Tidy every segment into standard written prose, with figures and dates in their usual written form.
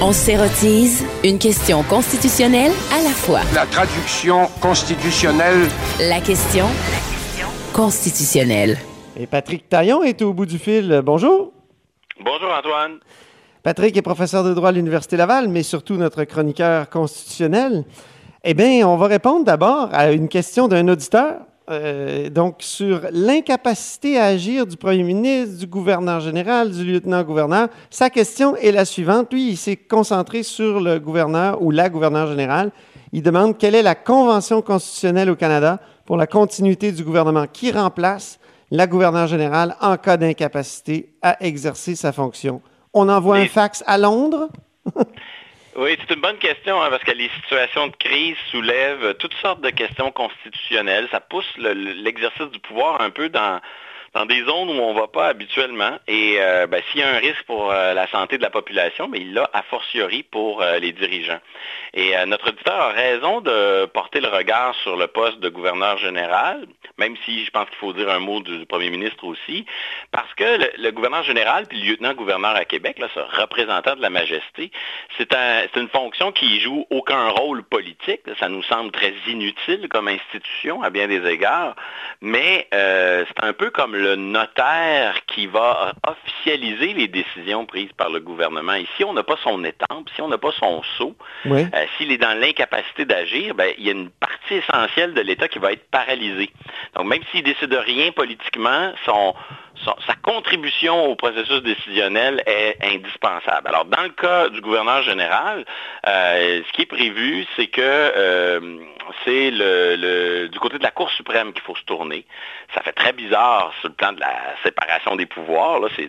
On s'érotise une question constitutionnelle à la fois. La traduction constitutionnelle. La question constitutionnelle. Et Patrick Taillon est au bout du fil. Bonjour. Bonjour, Antoine. Patrick est professeur de droit à l'Université Laval, mais surtout notre chroniqueur constitutionnel. Eh bien, on va répondre d'abord à une question d'un auditeur, donc sur l'incapacité à agir du premier ministre, du gouverneur général, du lieutenant-gouverneur. Sa question est la suivante. Lui, il s'est concentré sur le gouverneur ou la gouverneure générale. Il demande quelle est la convention constitutionnelle au Canada pour la continuité du gouvernement qui remplace la gouverneure générale en cas d'incapacité à exercer sa fonction. On envoie un fax à Londres? Oui, c'est une bonne question, hein, parce que les situations de crise soulèvent toutes sortes de questions constitutionnelles. Ça pousse l'exercice du pouvoir un peu dans des zones où on ne va pas habituellement. Et s'il y a un risque pour la santé de la population, ben, il l'a a fortiori pour les dirigeants. Et notre auditeur a raison de porter le regard sur le poste de gouverneur général, même si je pense qu'il faut dire un mot du premier ministre aussi, parce que le gouverneur général puis le lieutenant-gouverneur à Québec, là, ce représentant de la majesté, c'est une fonction qui joue aucun rôle politique. Ça nous semble très inutile comme institution à bien des égards, mais c'est un peu comme le notaire qui va officialiser les décisions prises par le gouvernement. Et si on n'a pas son étampe, si on n'a pas son sceau, oui. S'il est dans l'incapacité d'agir, ben, il y a une partie essentielle de l'État qui va être paralysée. Donc, même s'il ne décide de rien politiquement, sa contribution au processus décisionnel est indispensable. Alors, dans le cas du gouverneur général, ce qui est prévu, c'est que c'est du côté de la Cour suprême qu'il faut se tourner. Ça fait très bizarre sur le plan de la séparation des pouvoirs. Là, c'est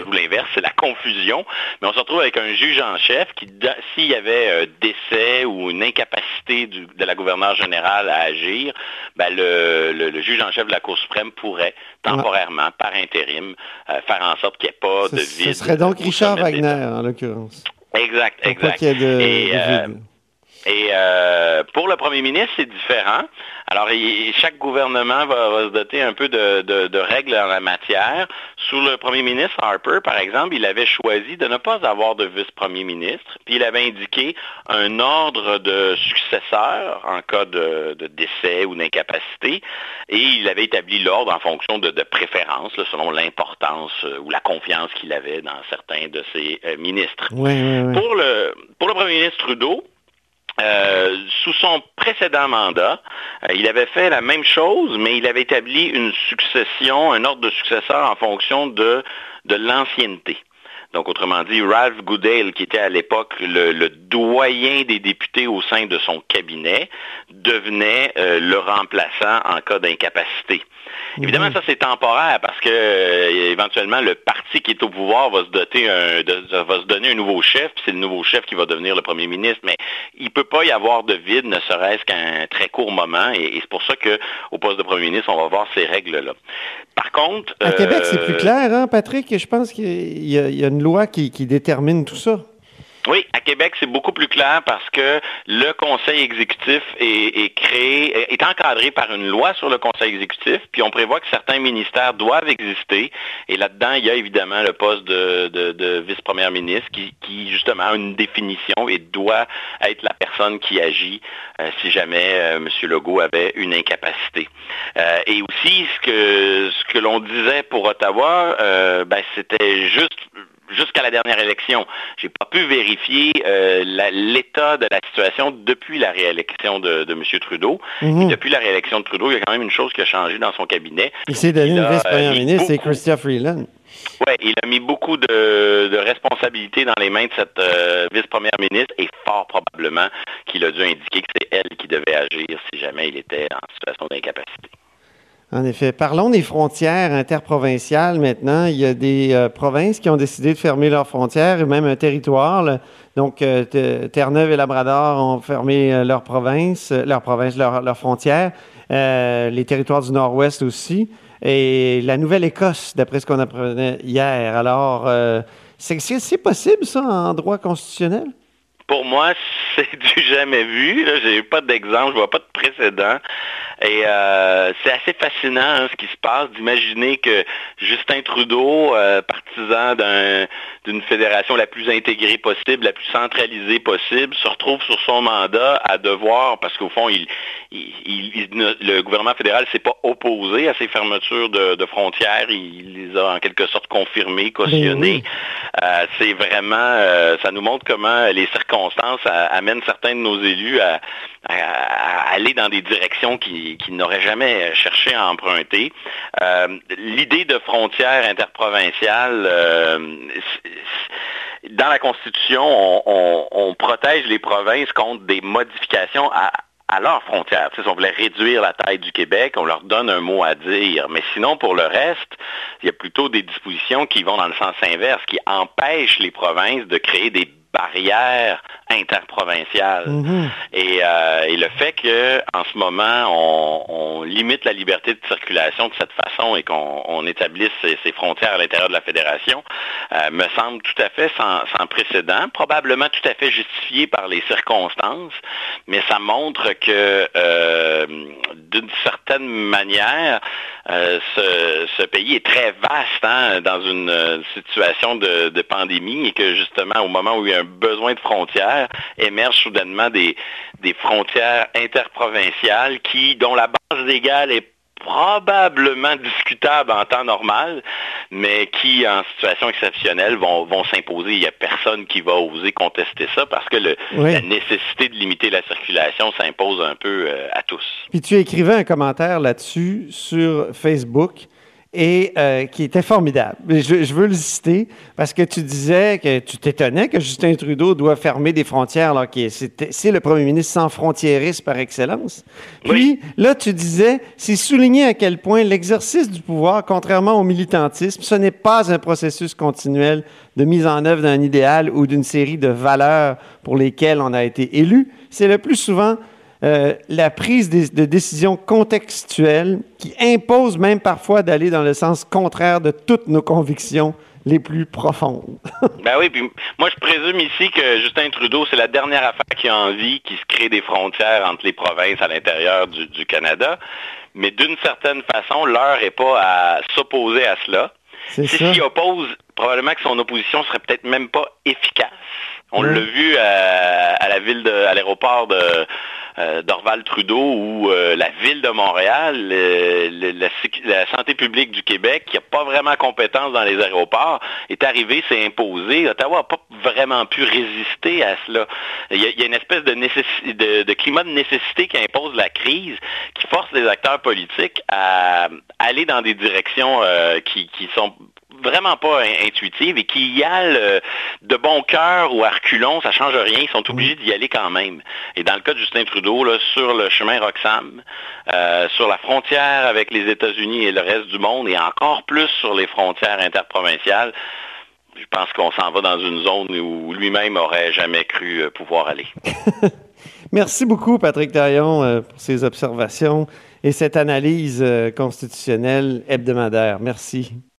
tout l'inverse, c'est la confusion. Mais on se retrouve avec un juge en chef qui, s'il y avait décès ou une incapacité de la gouverneure générale à agir, ben le juge en chef de la Cour suprême pourrait temporairement, par intérim, faire en sorte qu'il n'y ait pas de vide. Ce serait donc Richard Wagner, en l'occurrence. Exact. Pour pour le premier ministre, c'est différent. Alors, chaque gouvernement va se doter un peu de règles en la matière. Sous le premier ministre Harper, par exemple, il avait choisi de ne pas avoir de vice-premier ministre, puis il avait indiqué un ordre de successeur en cas de décès ou d'incapacité, et il avait établi l'ordre en fonction de préférences, là, selon l'importance ou la confiance qu'il avait dans certains de ses ministres. Oui. Pour le premier ministre Trudeau, sous son précédent mandat, il avait fait la même chose, mais il avait établi une succession, un ordre de successeur en fonction de l'ancienneté. Donc, autrement dit, Ralph Goodale, qui était à l'époque le doyen des députés au sein de son cabinet, devenait le remplaçant en cas d'incapacité. Évidemment, ça, c'est temporaire parce que éventuellement, le parti qui est au pouvoir va se doter va se donner un nouveau chef, puis c'est le nouveau chef qui va devenir le premier ministre. Mais il ne peut pas y avoir de vide, ne serait-ce qu'à un très court moment. Et c'est pour ça qu'au poste de premier ministre, on va voir ces règles-là. Par contre... À Québec, c'est plus clair, hein, Patrick? Je pense qu'il y a une loi qui détermine tout ça. Oui, à Québec, c'est beaucoup plus clair parce que le conseil exécutif est encadré par une loi sur le conseil exécutif, puis on prévoit que certains ministères doivent exister, et là-dedans, il y a évidemment le poste de vice-première ministre qui, justement, a une définition et doit être la personne qui agit si jamais M. Legault avait une incapacité. Et aussi, ce que l'on disait pour Ottawa, c'était juste... Jusqu'à la dernière élection, j'ai pas pu vérifier l'état de la situation depuis la réélection de M. Trudeau. Et depuis la réélection de Trudeau, il y a quand même une chose qui a changé dans son cabinet. Il s'est donné une vice-première ministre, c'est Chrystia Freeland. Oui, il a mis beaucoup de responsabilités dans les mains de cette vice-première ministre et fort probablement qu'il a dû indiquer que c'est elle qui devait agir si jamais il était en situation d'incapacité. En effet. Parlons des frontières interprovinciales maintenant. Il y a des provinces qui ont décidé de fermer leurs frontières et même un territoire. Là. Donc, Terre-Neuve et Labrador ont fermé leurs frontières. Les territoires du Nord-Ouest aussi. Et la Nouvelle-Écosse, d'après ce qu'on apprenait hier. Alors, c'est possible, ça, en droit constitutionnel? Pour moi, c'est du jamais vu. Je n'ai pas d'exemple, je vois pas de précédent. Et c'est assez fascinant hein, ce qui se passe, d'imaginer que Justin Trudeau, partisan d'une fédération la plus intégrée possible, la plus centralisée possible, se retrouve sur son mandat à devoir, parce qu'au fond, le gouvernement fédéral ne s'est pas opposé à ces fermetures de frontières, il les a en quelque sorte confirmées, cautionnées. Oui. C'est vraiment, ça nous montre comment les circonstances amènent certains de nos élus à aller dans des directions qu'ils n'auraient jamais cherché à emprunter. L'idée de frontières interprovinciales, dans la Constitution, on protège les provinces contre des modifications à leurs frontières. Si on voulait réduire la taille du Québec, on leur donne un mot à dire. Mais sinon, pour le reste, il y a plutôt des dispositions qui vont dans le sens inverse, qui empêchent les provinces de créer des barrières interprovinciales. Mm-hmm. Et le fait qu'en ce moment, on limite la liberté de circulation de cette façon et qu'on établisse ces frontières à l'intérieur de la Fédération me semble tout à fait sans précédent, probablement tout à fait justifié par les circonstances, mais ça montre que d'une certaine manière, ce pays est très vaste hein, dans une situation de pandémie et que justement, au moment où il y a un besoin de frontières, émergent soudainement des frontières interprovinciales dont la base légale est probablement discutable en temps normal, mais qui, en situation exceptionnelle, vont s'imposer. Il n'y a personne qui va oser contester ça parce que la nécessité de limiter la circulation s'impose un peu à tous. Puis tu écrivais un commentaire là-dessus sur Facebook et qui était formidable. Je veux le citer parce que tu disais que tu t'étonnais que Justin Trudeau doit fermer des frontières alors que c'est le premier ministre sans frontiériste par excellence. Puis oui. Là, tu disais, c'est souligner à quel point l'exercice du pouvoir, contrairement au militantisme, ce n'est pas un processus continuel de mise en œuvre d'un idéal ou d'une série de valeurs pour lesquelles on a été élu. C'est le plus souvent la prise de décisions contextuelles qui impose même parfois d'aller dans le sens contraire de toutes nos convictions les plus profondes. Ben oui, puis moi je présume ici que Justin Trudeau, c'est la dernière affaire qui a envie qui se crée des frontières entre les provinces à l'intérieur du Canada, mais d'une certaine façon, l'heure n'est pas à s'opposer à cela. S'il oppose, probablement que son opposition serait peut-être même pas efficace. On l'a vu à l'aéroport d'Orval-Trudeau ou la ville de Montréal, la santé publique du Québec, qui n'a pas vraiment compétence dans les aéroports, est arrivée, s'est imposée. Ottawa n'a pas vraiment pu résister à cela. Il y a une espèce de climat de nécessité qui impose la crise, qui force les acteurs politiques à aller dans des directions qui sont vraiment pas intuitive et qui y allent de bon cœur ou à reculons, ça change rien, ils sont obligés d'y aller quand même. Et dans le cas de Justin Trudeau, là, sur le chemin Roxham, sur la frontière avec les États-Unis et le reste du monde, et encore plus sur les frontières interprovinciales, je pense qu'on s'en va dans une zone où lui-même n'aurait jamais cru pouvoir aller. Merci beaucoup, Patrick Taillon, pour ces observations et cette analyse constitutionnelle hebdomadaire. Merci.